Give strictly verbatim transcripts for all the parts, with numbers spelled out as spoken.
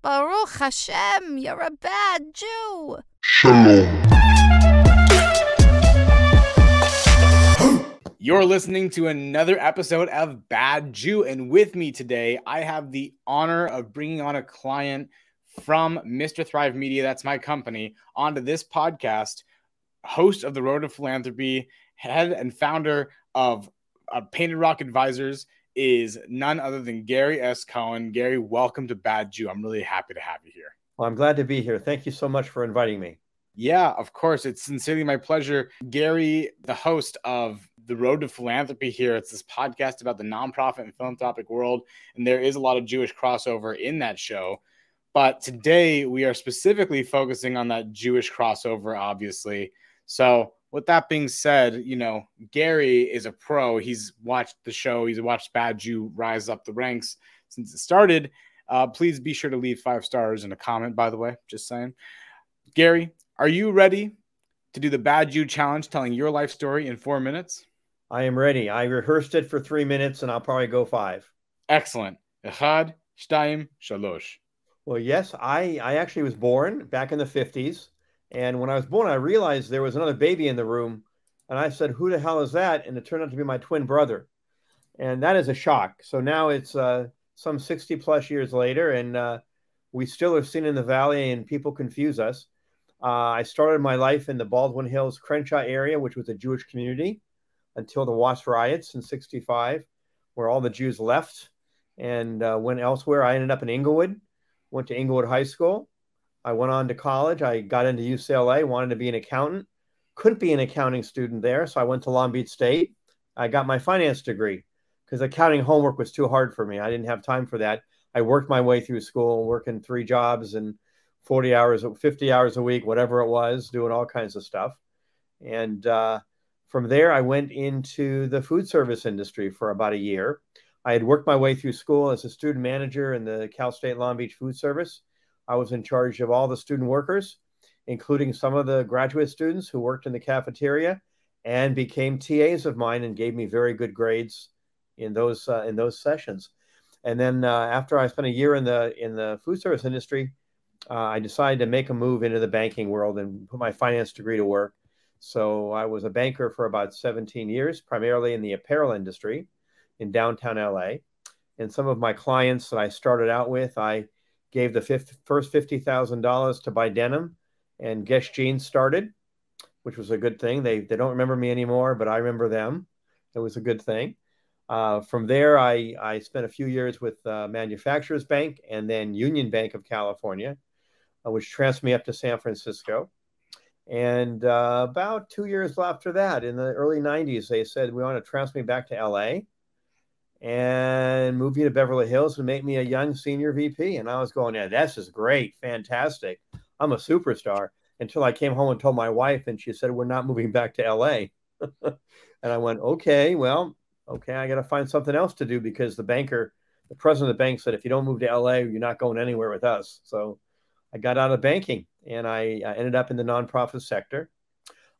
Baruch Hashem, you're a bad Jew. Shalom. You're listening to another episode of Bad Jew, and with me today, I have the honor of bringing on a client from Mister Thrive Media, that's my company, onto this podcast, host of The Road to Philanthropy, head and founder of uh, Painted Rock Advisors, is none other than Gary S. Cohn. Gary, welcome to Bad Jew. I'm really happy to have you here. Well, I'm glad to be here. Thank you so much for inviting me. Yeah, of course. It's sincerely my pleasure. Gary, the host of The Road to Philanthropy here, it's this podcast about the nonprofit and philanthropic world, and there is a lot of Jewish crossover in that show. But today we are specifically focusing on that Jewish crossover, obviously. So with that being said, you know, Gary is a pro. He's watched the show. He's watched Bad Jew rise up the ranks since it started. Uh, please be sure to leave five stars and a comment, by the way. Just saying. Gary, are you ready to do the Bad Jew challenge, telling your life story in four minutes? I am ready. I rehearsed it for three minutes, and I'll probably go five. Excellent. Echad, shtayim, shalosh. Well, yes, I, I actually was born back in the fifties. And when I was born, I realized there was another baby in the room. And I said, who the hell is that? And it turned out to be my twin brother. And that is a shock. So now it's uh, some sixty plus years later. And uh, we still are seen in the valley and people confuse us. Uh, I started my life in the Baldwin Hills Crenshaw area, which was a Jewish community until the Watts riots in sixty-five, where all the Jews left and uh, went elsewhere. I ended up in Inglewood, went to Inglewood High School. I went on to college. I got into U C L A, wanted to be an accountant. Couldn't be an accounting student there, so I went to Long Beach State. I got my finance degree because accounting homework was too hard for me. I didn't have time for that. I worked my way through school, working three jobs and forty hours, fifty hours a week, whatever it was, doing all kinds of stuff. And uh, from there, I went into the food service industry for about a year. I had worked my way through school as a student manager in the Cal State Long Beach food service. I was in charge of all the student workers, including some of the graduate students who worked in the cafeteria and became T As of mine and gave me very good grades in those uh, in those sessions. And then uh, after I spent a year in the in the food service industry, uh, I decided to make a move into the banking world and put my finance degree to work. So I was a banker for about seventeen years, primarily in the apparel industry in downtown L A. And some of my clients that I started out with, I gave the first fifty thousand dollars to buy denim, and Guess Jeans started, which was a good thing. They they don't remember me anymore, but I remember them. It was a good thing. Uh, from there, I, I spent a few years with uh, Manufacturers Bank and then Union Bank of California, uh, which transferred me up to San Francisco. And uh, about two years after that, in the early nineties, they said, we want to transfer me back to L A and move you to Beverly Hills and make me a young senior V P. And I was going, yeah, that's just great. Fantastic. I'm a superstar, until I came home and told my wife, and she said, we're not moving back to L A. And I went, okay, well, okay, I got to find something else to do, because the banker, the president of the bank said, if you don't move to L A, you're not going anywhere with us. So I got out of banking and I, I ended up in the nonprofit sector.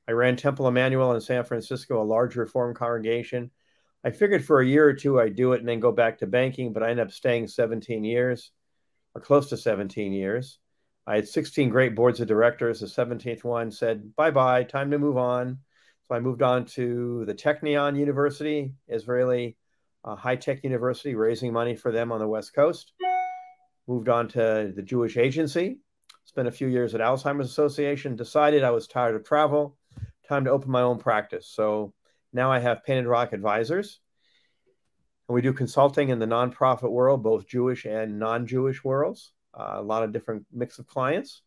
I ran Temple Emanu-El in San Francisco, a large Reform congregation. I figured for a year or two I'd do it and then go back to banking, but I ended up staying seventeen years, or close to seventeen years. I had sixteen great boards of directors. The seventeenth one said, bye-bye, time to move on. So I moved on to the Technion University, Israeli uh, high-tech university, raising money for them on the West Coast. Moved on to the Jewish Agency. Spent a few years at Alzheimer's Association. Decided I was tired of travel. Time to open my own practice. So now I have Painted Rock Advisors, and we do consulting in the nonprofit world, both Jewish and non-Jewish worlds, uh, a lot of different mix of clients.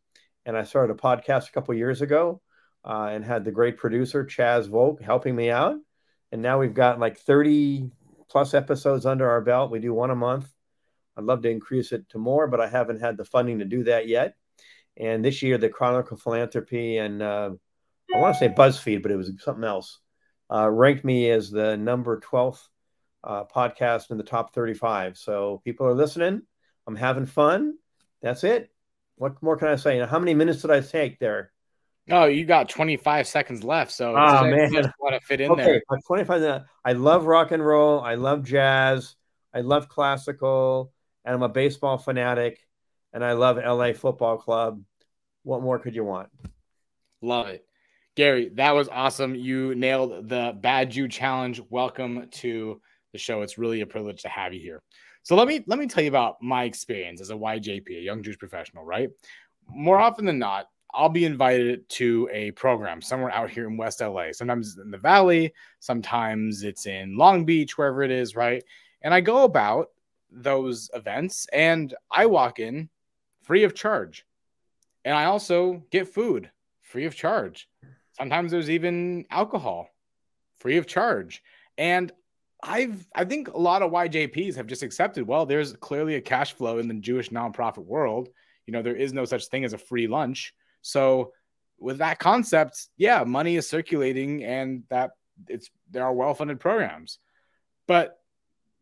And I started a podcast a couple of years ago uh, and had the great producer, Chaz Volk, helping me out. And now we've got like thirty plus episodes under our belt. We do one a month. I'd love to increase it to more, but I haven't had the funding to do that yet. And this year, the Chronicle Philanthropy and uh, I want to say BuzzFeed, but it was something else. Uh, ranked me as the number twelfth uh, podcast in the top thirty-five. So people are listening. I'm having fun. That's it. What more can I say? Now, how many minutes did I take there? No, you got twenty-five seconds left. So oh, man. I want to fit in okay, there. twenty-five. I love rock and roll. I love jazz. I love classical. And I'm a baseball fanatic. and I love L A Football Club. What more could you want? Love it. Gary, that was awesome. You nailed the Bad Jew challenge. Welcome to the show. It's really a privilege to have you here. So let me let me tell you about my experience as a Y J P, a young Jewish professional, right? More often than not, I'll be invited to a program somewhere out here in West L A. Sometimes it's in the Valley, sometimes it's in Long Beach, wherever it is, right? And I go about those events and I walk in free of charge. And I also get food free of charge. Sometimes there's even alcohol free of charge. And I've, I think a lot of Y J Ps have just accepted, well, there's clearly a cash flow in the Jewish nonprofit world. You know, there is no such thing as a free lunch. So with that concept, yeah, money is circulating and that it's, there are well-funded programs, but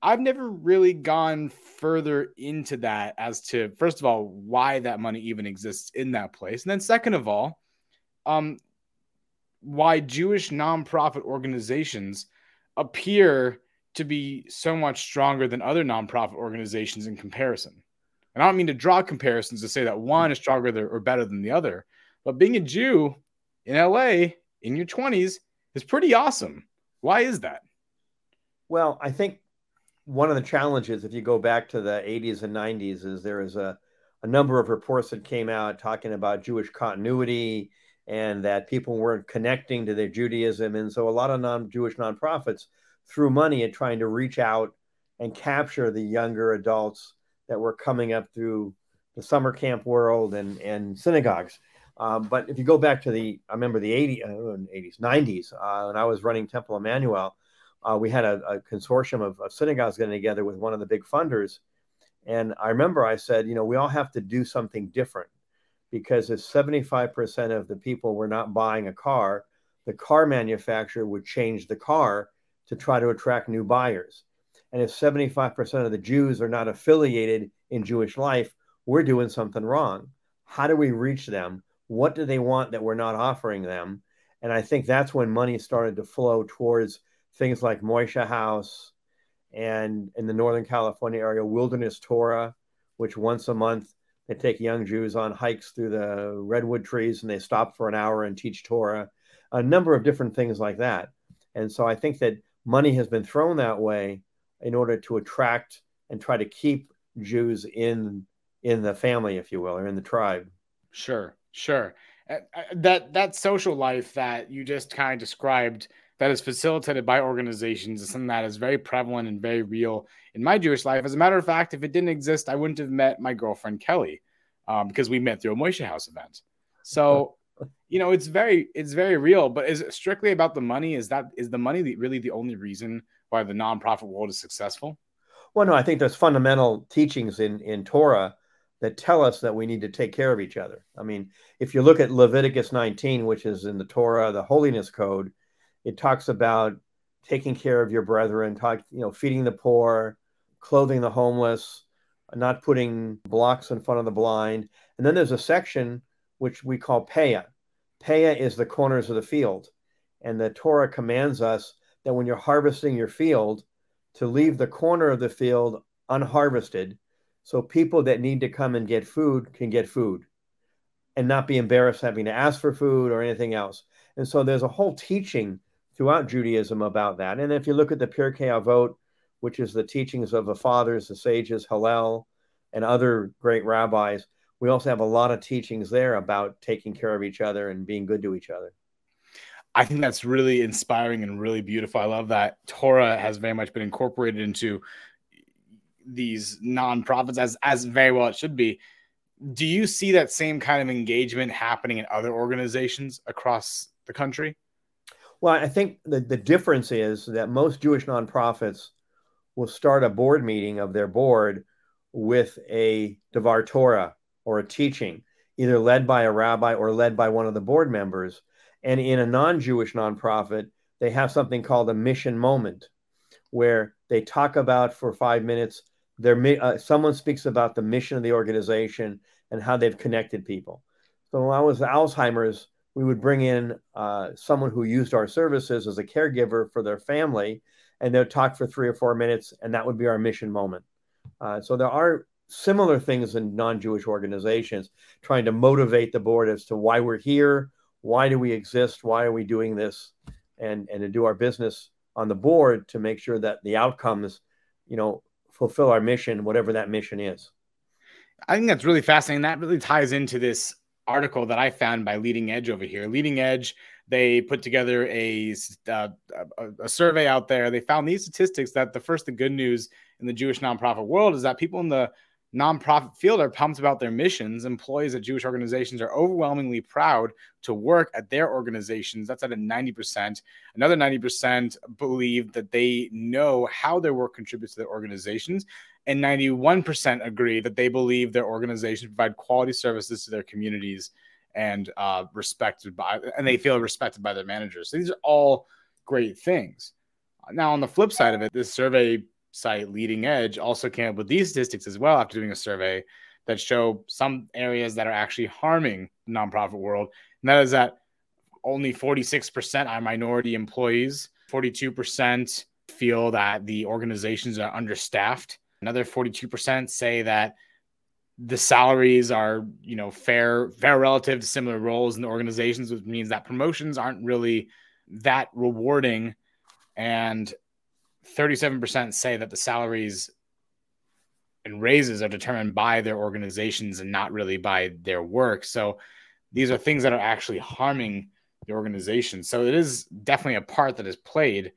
I've never really gone further into that as to, first of all, why that money even exists in that place. And then second of all, um, why Jewish nonprofit organizations appear to be so much stronger than other nonprofit organizations in comparison. And I don't mean to draw comparisons to say that one is stronger or better than the other, but being a Jew in L A in your twenties is pretty awesome. Why is that? Well, I think one of the challenges, if you go back to the eighties and nineties, is there is a, a number of reports that came out talking about Jewish continuity and that people weren't connecting to their Judaism. And so a lot of non-Jewish nonprofits threw money at trying to reach out and capture the younger adults that were coming up through the summer camp world and, and synagogues. Um, but if you go back to the, I remember the eighties, nineties, uh, when I was running Temple Emanu-El, uh, we had a, a consortium of, of synagogues getting together with one of the big funders. And I remember I said, you know, we all have to do something different because if seventy-five percent of the people were not buying a car, the car manufacturer would change the car to try to attract new buyers. And if seventy-five percent of the Jews are not affiliated in Jewish life, we're doing something wrong. How do we reach them? What do they want that we're not offering them? And I think that's when money started to flow towards things like Moishe House and in the Northern California area, Wilderness Torah, which once a month they take young Jews on hikes through the redwood trees and they stop for an hour and teach Torah, a number of different things like that. And so I think that money has been thrown that way in order to attract and try to keep Jews in in the family, if you will, or in the tribe. Sure, sure. That that social life that you just kind of described that is facilitated by organizations is something that is very prevalent and very real in my Jewish life. As a matter of fact, if it didn't exist, I wouldn't have met my girlfriend, Kelly, um, because we met through a Moishe House event. So, you know, it's very it's very real, but is it strictly about the money? Is that is the money the, really the only reason why the nonprofit world is successful? Well, no, I think there's fundamental teachings in, in Torah that tell us that we need to take care of each other. I mean, if you look at Leviticus nineteen, which is in the Torah, the holiness code, it talks about taking care of your brethren, talk, you know, feeding the poor, clothing the homeless, not putting blocks in front of the blind. And then there's a section which we call Peah. Peah is the corners of the field. And the Torah commands us that when you're harvesting your field, to leave the corner of the field unharvested so people that need to come and get food can get food and not be embarrassed having to ask for food or anything else. And so there's a whole teaching throughout Judaism about that. And if you look at the Pirkei Avot, which is the teachings of the fathers, the sages, Hillel, and other great rabbis, we also have a lot of teachings there about taking care of each other and being good to each other. I think that's really inspiring and really beautiful. I love that Torah has very much been incorporated into these nonprofits as, as very well it should be. Do you see that same kind of engagement happening in other organizations across the country? Well, I think the, the difference is that most Jewish nonprofits will start a board meeting of their board with a Devar Torah or a teaching, either led by a rabbi or led by one of the board members. And in a non-Jewish nonprofit, they have something called a mission moment where they talk about for five minutes, their, uh, someone speaks about the mission of the organization and how they've connected people. So when I was at Alzheimer's, we would bring in uh, someone who used our services as a caregiver for their family, and they'd talk for three or four minutes, and that would be our mission moment. Uh, so there are similar things in non-Jewish organizations, trying to motivate the board as to why we're here, why do we exist, why are we doing this, and, and to do our business on the board to make sure that the outcomes, you know, fulfill our mission, whatever that mission is. I think that's really fascinating. That really ties into this article that I found by Leading Edge over here. Leading Edge, they put together a, uh, a survey out there. They found these statistics that the first, the good news in the Jewish nonprofit world is that people in the nonprofit field are pumped about their missions. Employees at Jewish organizations are overwhelmingly proud to work at their organizations. That's at a ninety percent. Another ninety percent believe that they know how their work contributes to their organizations. And ninety-one percent agree that they believe their organizations provide quality services to their communities and uh, respected by, and they feel respected by their managers. So these are all great things. Now, on the flip side of it, this survey site Leading Edge also came up with these statistics as well after doing a survey that show some areas that are actually harming the nonprofit world. And that is that only forty-six percent are minority employees. forty-two percent feel that the organizations are understaffed. Another forty-two percent say that the salaries are, you know, fair, fair relative to similar roles in the organizations, which means that promotions aren't really that rewarding. And thirty-seven percent say that the salaries and raises are determined by their organizations and not really by their work. So these are things that are actually harming the organization. So it is definitely a part that is played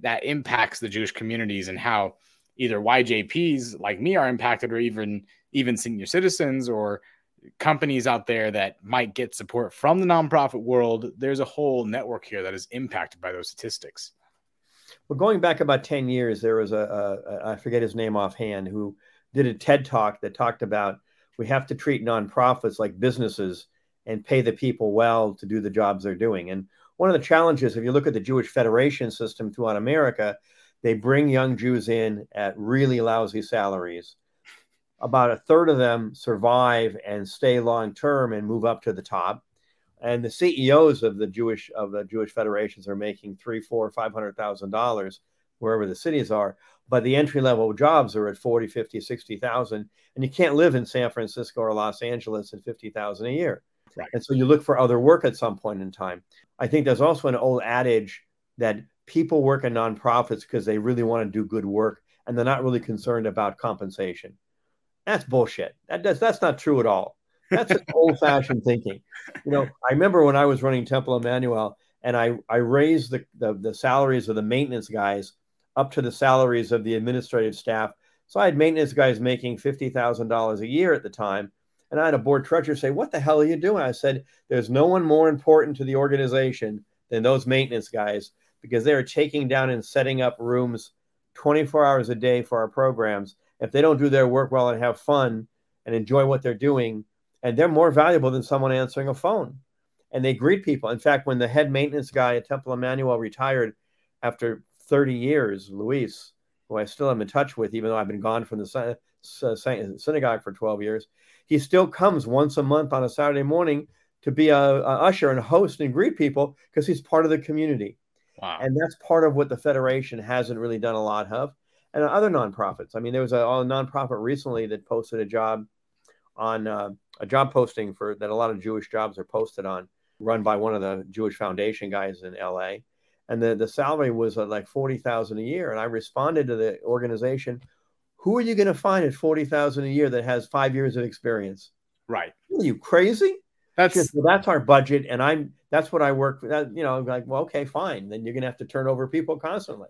that impacts the Jewish communities and how either Y J Ps like me are impacted, or even, even senior citizens or companies out there that might get support from the nonprofit world. There's a whole network here that is impacted by those statistics. Well, going back about ten years, there was a, a, I forget his name offhand, who did a TED Talk that talked about we have to treat nonprofits like businesses and pay the people well to do the jobs they're doing. And one of the challenges, if you look at the Jewish Federation system throughout America, they bring young Jews in at really lousy salaries. About a third of them survive and stay long-term and move up to the top. And the C E Os of the Jewish of the Jewish federations are making three, four, five hundred thousand dollars wherever the cities are. But the entry-level jobs are at forty, fifty, sixty thousand, and you can't live in San Francisco or Los Angeles at fifty thousand a year. Right. And so you look for other work at some point in time. I think there's also an old adage that people work in nonprofits because they really want to do good work, and they're not really concerned about compensation. That's bullshit. That does, that's not true at all. That's an old-fashioned thinking. You know, I remember when I was running Temple Emanu-El, and I, I raised the, the, the salaries of the maintenance guys up to the salaries of the administrative staff. So I had maintenance guys making fifty thousand dollars a year at the time, and I had a board treasurer say, what the hell are you doing? I said, there's no one more important to the organization than those maintenance guys, because they are taking down and setting up rooms twenty-four hours a day for our programs. If they don't do their work well and have fun and enjoy what they're doing, and they're more valuable than someone answering a phone. And they greet people. In fact, when the head maintenance guy at Temple Emanu-El retired after thirty years, Luis, who I still am in touch with, even though I've been gone from the synagogue for twelve years, he still comes once a month on a Saturday morning to be a, a usher and host and greet people because he's part of the community. Wow. And that's part of what the Federation hasn't really done a lot of. And other nonprofits. I mean, there was a, a nonprofit recently that posted a job on uh, a job posting for that. A lot of Jewish jobs are posted on, run by one of the Jewish Foundation guys in L A. And the, the salary was at like forty thousand a year. And I responded to the organization, who are you going to find at forty thousand a year that has five years of experience? Right. Are you crazy? That's just, well, that's our budget. And I'm, that's what I work for. That, you know, I'm like, well, okay, fine. Then you're going to have to turn over people constantly.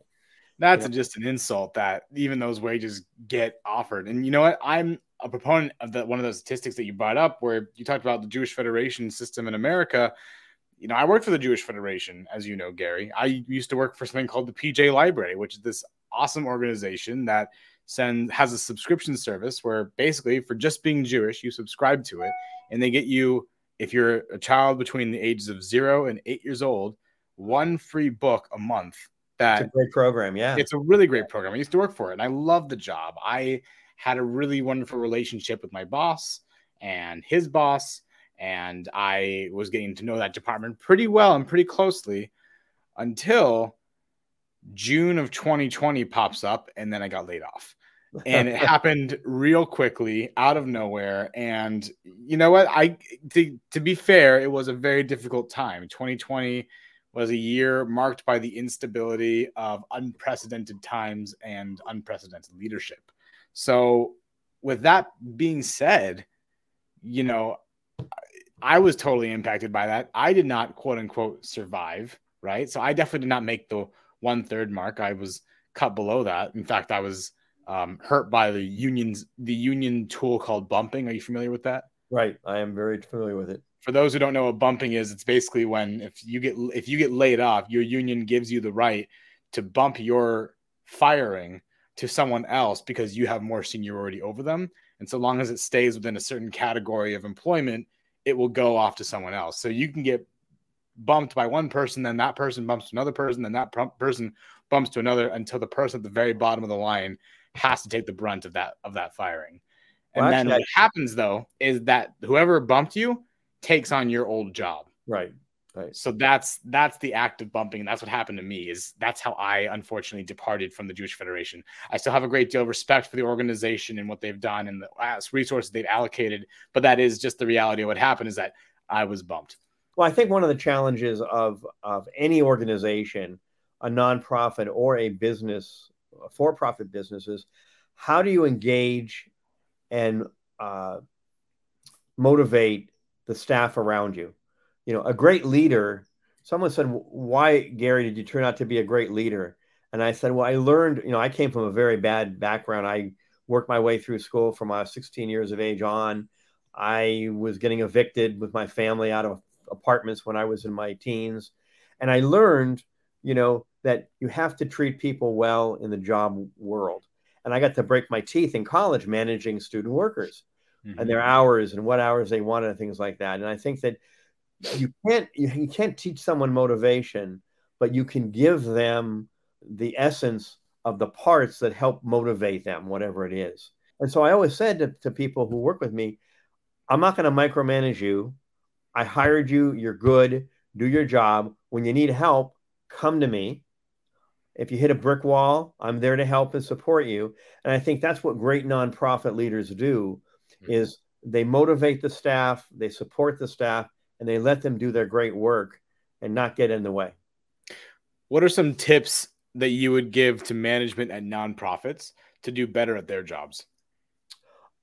That's yeah. just an insult that even those wages get offered. And you know what? I'm a proponent of that. One of those statistics that you brought up where you talked about the Jewish Federation system in America. You know, I worked for the Jewish Federation, as you know, Gary. I used to work for something called the P J Library, which is this awesome organization that send, has a subscription service where basically for just being Jewish, you subscribe to it and they get you, if you're a child between the ages of zero and eight years old, one free book a month. That it's a great program. Yeah, it's a really great program. I used to work for it and I loved the job. I had a really wonderful relationship with my boss and his boss. And I was getting to know that department pretty well and pretty closely until June of twenty twenty pops up. And then I got laid off. and it happened real quickly out of nowhere. And you know what? I to, to be fair, it was a very difficult time. twenty twenty was a year marked by the instability of unprecedented times and unprecedented leadership. So with that being said, you know, I was totally impacted by that. I did not, quote unquote, survive, right? So I definitely did not make the one third mark. I was cut below that. In fact, I was um, hurt by the unions, the union tool called bumping. Are you familiar with that? Right. I am very familiar with it. For those who don't know what bumping is, it's basically when if you get if you get laid off, your union gives you the right to bump your firing to someone else because you have more seniority over them. And so long as it stays within a certain category of employment, it will go off to someone else. So you can get bumped by one person, then that person bumps to another person, then that person bumps to another until the person at the very bottom of the line has to take the brunt of that of that firing. And well, then actually, what I- happens, though, is that whoever bumped you takes on your old job. Right. Right. So that's, that's the act of bumping. And that's what happened to me is that's how I unfortunately departed from the Jewish Federation. I still have a great deal of respect for the organization and what they've done and the resources they've allocated. But that is just the reality of what happened is that I was bumped. Well, I think one of the challenges of, of any organization, a nonprofit or a business, a for-profit business, is how do you engage and uh, motivate the staff around you? You know, a great leader, someone said, why, Gary, did you turn out to be a great leader? And I said, well, I learned, you know, I came from a very bad background. I worked my way through school from I was sixteen years of age on. I was getting evicted with my family out of apartments when I was in my teens. And I learned, you know, that you have to treat people well in the job world. And I got to break my teeth in college managing student workers mm-hmm. and their hours and what hours they wanted and things like that. And I think that You can't you can't teach someone motivation, but you can give them the essence of the parts that help motivate them, whatever it is. And so I always said to, to people who work with me, I'm not going to micromanage you. I hired you. You're good. Do your job. When you need help, come to me. If you hit a brick wall, I'm there to help and support you. And I think that's what great nonprofit leaders do is they motivate the staff. They support the staff. And they let them do their great work and not get in the way. What are some tips that you would give to management at nonprofits to do better at their jobs?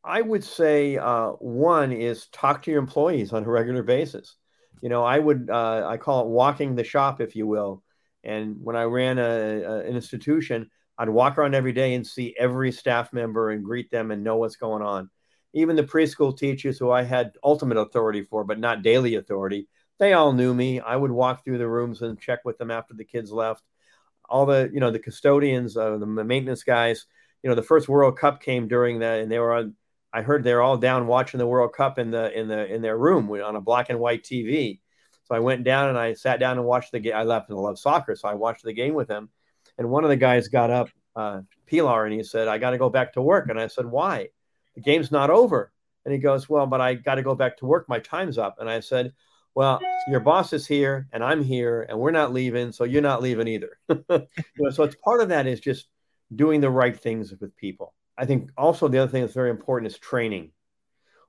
I would say uh, one is talk to your employees on a regular basis. You know, I would uh, I call it walking the shop, if you will. And when I ran a, a, an institution, I'd walk around every day and see every staff member and greet them and know what's going on. Even the preschool teachers who I had ultimate authority for, but not daily authority, they all knew me. I would walk through the rooms and check with them after the kids left. All the, you know, the custodians, uh, the maintenance guys, you know, the first World Cup came during that, and they were on, I heard they're all down watching the World Cup in the, in the, in their room on a black and white T V. So I went down and I sat down and watched the game. I left and I love soccer. So I watched the game with them. And one of the guys got up, uh, Pilar, and he said, I got to go back to work. And I said, why? The game's not over. And he goes, well, but I got to go back to work. My time's up. And I said, well, your boss is here and I'm here and we're not leaving. So you're not leaving either. So it's part of that is just doing the right things with people. I think also the other thing that's very important is training.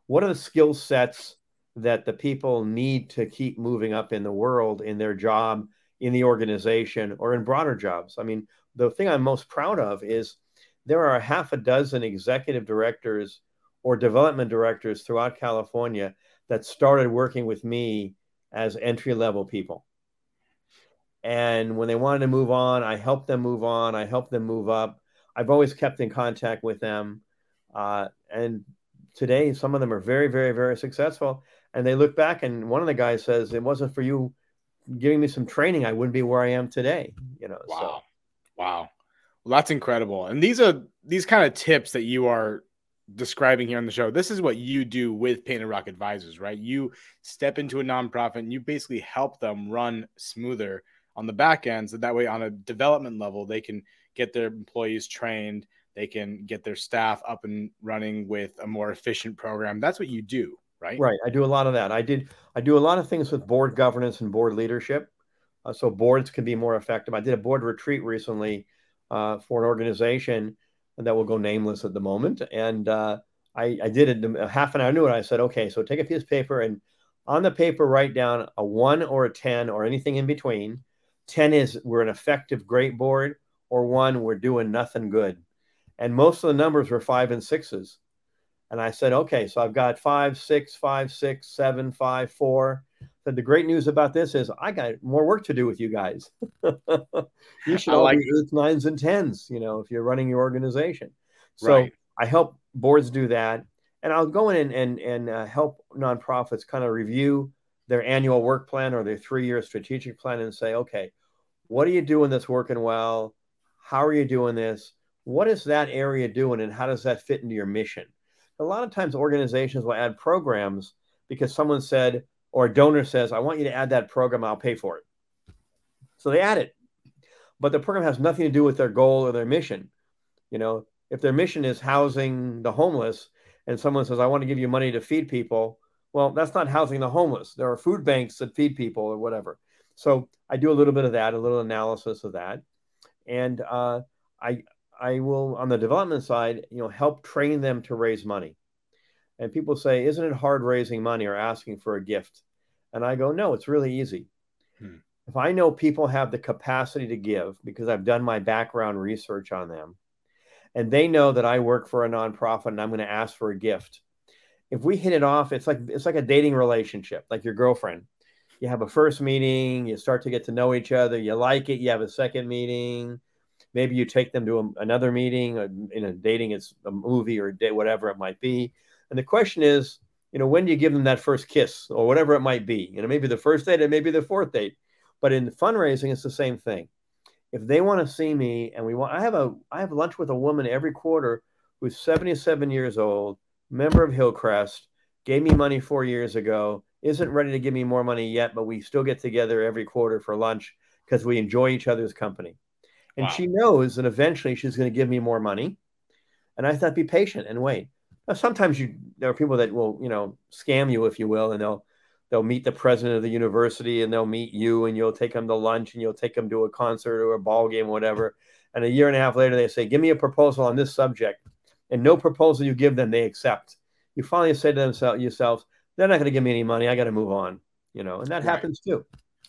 What are the skill sets that the people need to keep moving up in the world, in their job, in the organization, or in broader jobs? I mean, the thing I'm most proud of is there are half a dozen executive directors or development directors throughout California that started working with me as entry-level people. And when they wanted to move on, I helped them move on. I helped them move up. I've always kept in contact with them. Uh, and today, some of them are very, very, very successful. And they look back, and one of the guys says, it wasn't for you giving me some training, I wouldn't be where I am today. You know. Wow. So. Wow. Well, that's incredible. And these are these kind of tips that you are describing here on the show. This is what you do with Painted Rock Advisors, right? You step into a nonprofit and you basically help them run smoother on the back end. So that way on a development level, they can get their employees trained. They can get their staff up and running with a more efficient program. That's what you do, right? Right. I do a lot of that. I did. I do a lot of things with board governance and board leadership. Uh, so boards can be more effective. I did a board retreat recently. Uh, for an organization that will go nameless at the moment. And uh, I, I did it a half an hour note. I said, okay, so take a piece of paper and on the paper, write down a one or a ten or anything in between. ten is we're an effective great board, or one we're doing nothing good. And most of the numbers were five and sixes. And I said, okay, so I've got five, six, five, six, seven, five, four. But the great news about this is I got more work to do with you guys. You should I all like be eights, nines, and tens, you know, if you're running your organization. So right. I help boards do that. And I'll go in and, and, and uh, help nonprofits kind of review their annual work plan or their three-year strategic plan and say, okay, what are you doing that's working well? How are you doing this? What is that area doing, and how does that fit into your mission? A lot of times organizations will add programs because someone said, or a donor says, I want you to add that program, I'll pay for it. So they add it, but the program has nothing to do with their goal or their mission. You know, if their mission is housing the homeless, and someone says, I want to give you money to feed people, well, that's not housing the homeless. There are food banks that feed people or whatever. So I do a little bit of that, a little analysis of that. And uh, I I will, on the development side, you know, help train them to raise money. And people say, isn't it hard raising money or asking for a gift? And I go, no, it's really easy. Hmm. If I know people have the capacity to give because I've done my background research on them, and they know that I work for a nonprofit and I'm going to ask for a gift. If we hit it off, it's like it's like a dating relationship, like your girlfriend. You have a first meeting, you start to get to know each other, you like it, you have a second meeting. Maybe you take them to a, another meeting, or, you know, dating is a movie or a day, whatever it might be. And the question is, you know, when do you give them that first kiss or whatever it might be? You know, maybe the first date and maybe the fourth date. But in fundraising, it's the same thing. If they want to see me, and we want, I have a, I have lunch with a woman every quarter who's seventy-seven years old, member of Hillcrest, gave me money four years ago, isn't ready to give me more money yet, but we still get together every quarter for lunch because we enjoy each other's company. And wow. She knows that eventually she's going to give me more money. And I have to be patient and wait. Now, sometimes you, there are people that will, you know, scam you, if you will, and they'll, they'll meet the president of the university, and they'll meet you, and you'll take them to lunch, and you'll take them to a concert or a ball game, whatever. And a year and a half later, they say, give me a proposal on this subject. And no proposal you give them, they accept. You finally say to themselves, yourself, they're not going to give me any money. I got to move on, you know, and that right. happens too.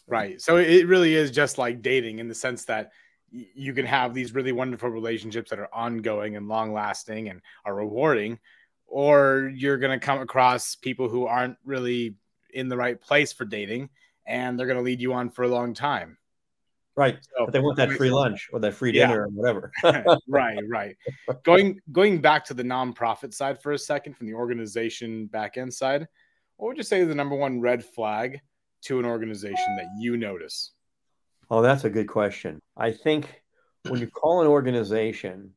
Right. So it really is just like dating in the sense that you can have these really wonderful relationships that are ongoing and long lasting and are rewarding, or you're going to come across people who aren't really in the right place for dating, and they're going to lead you on for a long time. Right. So, but they want that free lunch or that free dinner yeah. or whatever. Right. Right. Going, going back to the nonprofit side for a second, from the organization back end side, what would you say is the number one red flag to an organization that you notice? Oh, that's a good question. I think when you call an organization,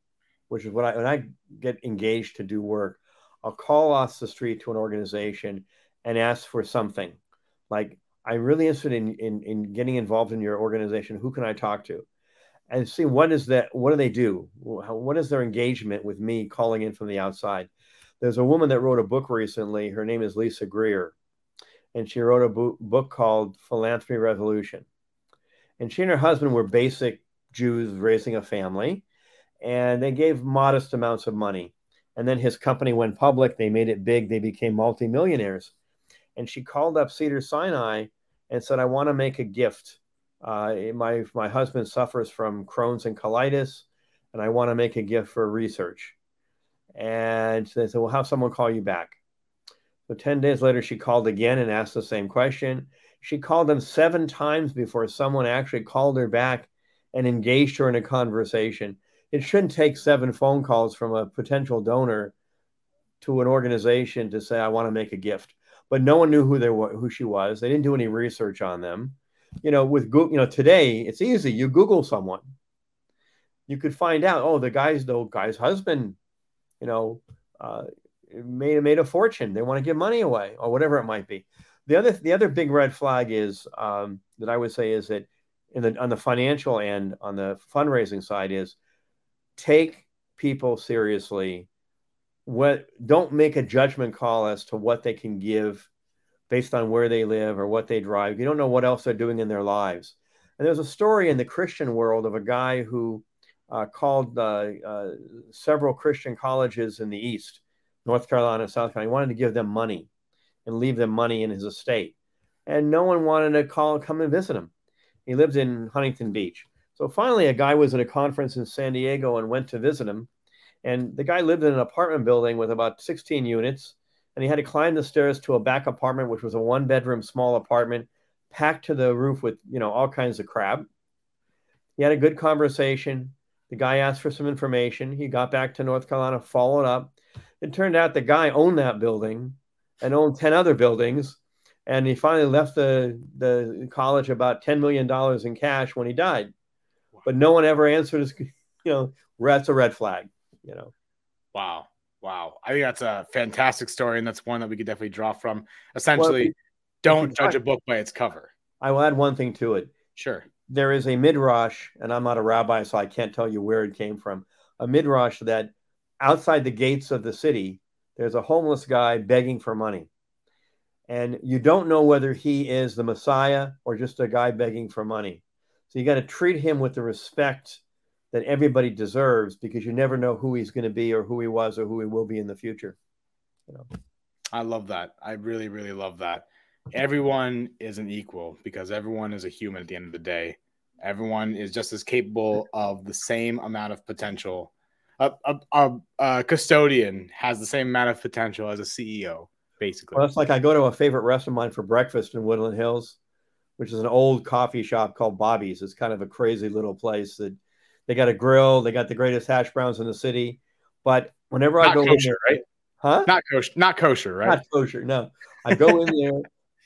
which is what I, when I get engaged to do work, I'll call off the street to an organization and ask for something like, I'm really interested in, in, in getting involved in your organization. Who can I talk to? And see, what is that? What do they do? What is their engagement with me calling in from the outside? There's a woman that wrote a book recently. Her name is Lisa Greer. And she wrote a bo- book called Philanthropy Revolution. And she and her husband were basic Jews raising a family. And they gave modest amounts of money. And then his company went public. They made it big. They became multimillionaires. And she called up Cedars-Sinai and said, I want to make a gift. Uh, my, my husband suffers from Crohn's and colitis, and I want to make a gift for research. And they said, well, have someone call you back. So ten days later, she called again and asked the same question. She called them seven times before someone actually called her back and engaged her in a conversation. It shouldn't take seven phone calls from a potential donor to an organization to say, I want to make a gift. But no one knew who they were, who she was. They didn't do any research on them. You know, with Google, you know, today it's easy. You Google someone, you could find out. Oh, the guy's the guy's husband, you know, uh, made made a fortune. They want to give money away or whatever it might be. The other the other big red flag is um, that I would say is that in the on the financial end, on the fundraising side, is take people seriously. What, don't make a judgment call as to what they can give based on where they live or what they drive. You don't know what else they're doing in their lives. And there's a story in the Christian world of a guy who uh, called uh, uh, several Christian colleges in the East, North Carolina, South Carolina. He wanted to give them money and leave them money in his estate. And no one wanted to call, come and visit him. He lived in Huntington Beach. So finally, a guy was at a conference in San Diego and went to visit him. And the guy lived in an apartment building with about sixteen units. And he had to climb the stairs to a back apartment, which was a one-bedroom small apartment, packed to the roof with, you know, all kinds of crap. He had a good conversation. The guy asked for some information. He got back to North Carolina, followed up. It turned out the guy owned that building and owned ten other buildings. And he finally left the, the college about ten million dollars in cash when he died. Wow. But no one ever answered his, you know, that's a red flag, you know. Wow. Wow. I think that's a fantastic story. And that's one that we could definitely draw from. Essentially, well, don't judge a book by its cover. I will add one thing to it. Sure. There is a midrash, and I'm not a rabbi, so I can't tell you where it came from. A midrash that outside the gates of the city, there's a homeless guy begging for money. And you don't know whether he is the Messiah or just a guy begging for money. So you got to treat him with the respect that everybody deserves, because you never know who he's going to be or who he was or who he will be in the future. You know? I love that. I really, really love that. Everyone isn't equal, because everyone is a human at the end of the day. Everyone is just as capable of the same amount of potential. A, a, a, a custodian has the same amount of potential as a C E O. Basically. Well, it's like I go to a favorite restaurant of mine for breakfast in Woodland Hills, which is an old coffee shop called Bobby's. It's kind of a crazy little place that they got a grill. They got the greatest hash browns in the city. But whenever not I go kosher, in there, right? Huh? Not kosher, not kosher, right? Not kosher, no. I go in there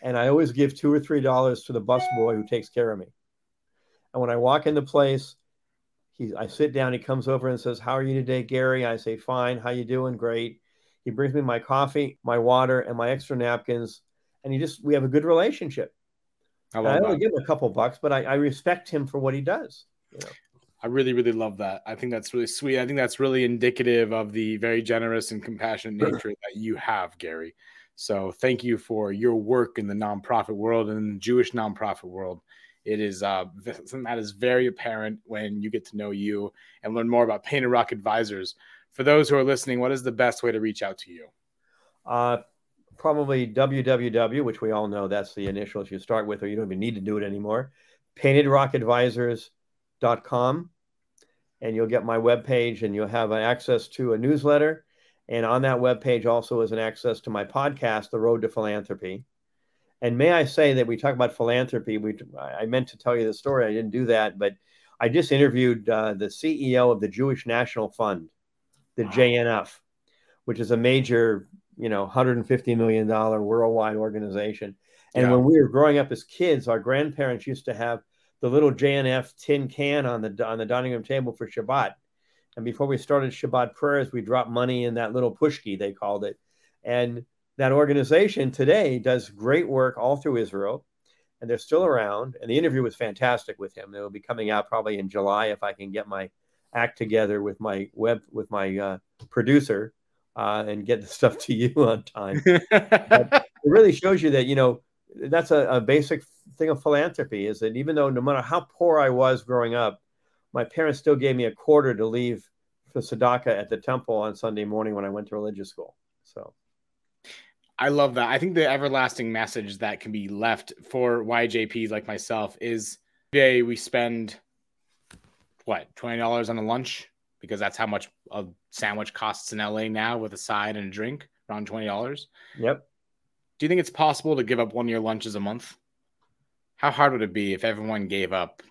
and I always give two or three dollars to the busboy who takes care of me. And when I walk in the place, he, I sit down. He comes over and says, "How are you today, Gary?" I say, "Fine. How you doing?" "Great." He brings me my coffee, my water, and my extra napkins. And he just, we have a good relationship. I, I only give him a couple bucks, but I, I respect him for what he does. You know? I really, really love that. I think that's really sweet. I think that's really indicative of the very generous and compassionate nature that you have, Gary. So thank you for your work in the nonprofit world and in the Jewish nonprofit world. It is uh, something that is very apparent when you get to know you and learn more about Painted Rock Advisors. For those who are listening, what is the best way to reach out to you? Uh, probably W W W, which we all know that's the initials you start with, or you don't even need to do it anymore. painted rock advisors dot com. And you'll get my webpage, and you'll have access to a newsletter. And on that webpage also is an access to my podcast, The Road to Philanthropy. And may I say that we talk about philanthropy. We I meant to tell you the story. I didn't do that, but I just interviewed uh, the C E O of the Jewish National Fund. The wow. J N F, which is a major, you know, one hundred fifty million dollars worldwide organization. And yeah. when we were growing up as kids, our grandparents used to have the little J N F tin can on the on the dining room table for Shabbat. And before we started Shabbat prayers, we dropped money in that little pushki, they called it. And that organization today does great work all through Israel. And they're still around. And the interview was fantastic with him. It will be coming out probably in July if I can get my act together with my web, with my uh, producer uh, and get the stuff to you on time. But it really shows you that, you know, that's a, a basic thing of philanthropy, is that even though no matter how poor I was growing up, my parents still gave me a quarter to leave for tzedakah at the temple on Sunday morning when I went to religious school. So I love that. I think the everlasting message that can be left for Y J Ps like myself is today we spend what, twenty dollars on a lunch, because that's how much a sandwich costs in L A now, with a side and a drink, around twenty dollars. Yep. Do you think it's possible to give up one of your lunches a month? How hard would it be if everyone gave up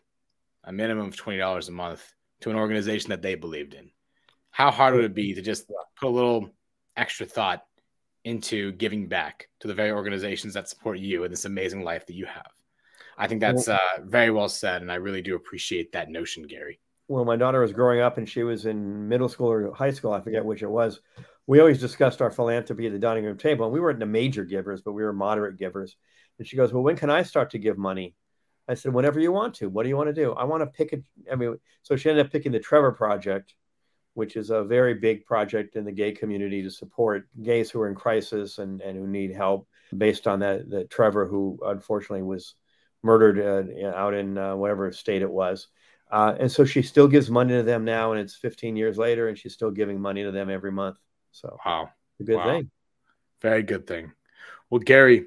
a minimum of twenty dollars a month to an organization that they believed in? How hard would it be to just put a little extra thought into giving back to the very organizations that support you and this amazing life that you have? I think that's uh, very well said, and I really do appreciate that notion, Gary. When my daughter was growing up and she was in middle school or high school, I forget which it was, we always discussed our philanthropy at the dining room table, and we weren't the major givers, but we were moderate givers. And she goes, "Well, when can I start to give money?" I said, "Whenever you want to. What do you want to do?" I want to pick it. I mean, so she ended up picking the Trevor Project, which is a very big project in the gay community to support gays who are in crisis and, and who need help, based on that, that Trevor, who unfortunately was murdered uh, out in uh, whatever state it was. Uh, and so she still gives money to them now, and it's fifteen years later, and she's still giving money to them every month. So wow, a good wow. thing. Very good thing. Well, Gary,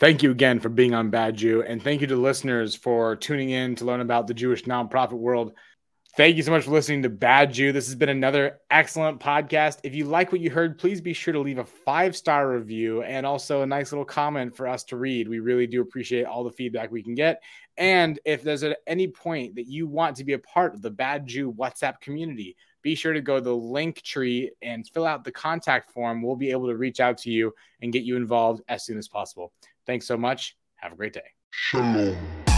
thank you again for being on Bad Jew, and thank you to listeners for tuning in to learn about the Jewish nonprofit world. Thank you so much for listening to Bad Jew. This has been another excellent podcast. If you like what you heard, please be sure to leave a five-star review and also a nice little comment for us to read. We really do appreciate all the feedback we can get. And if there's at any point that you want to be a part of the Bad Jew WhatsApp community, be sure to go to the link tree and fill out the contact form. We'll be able to reach out to you and get you involved as soon as possible. Thanks so much. Have a great day. Shalom.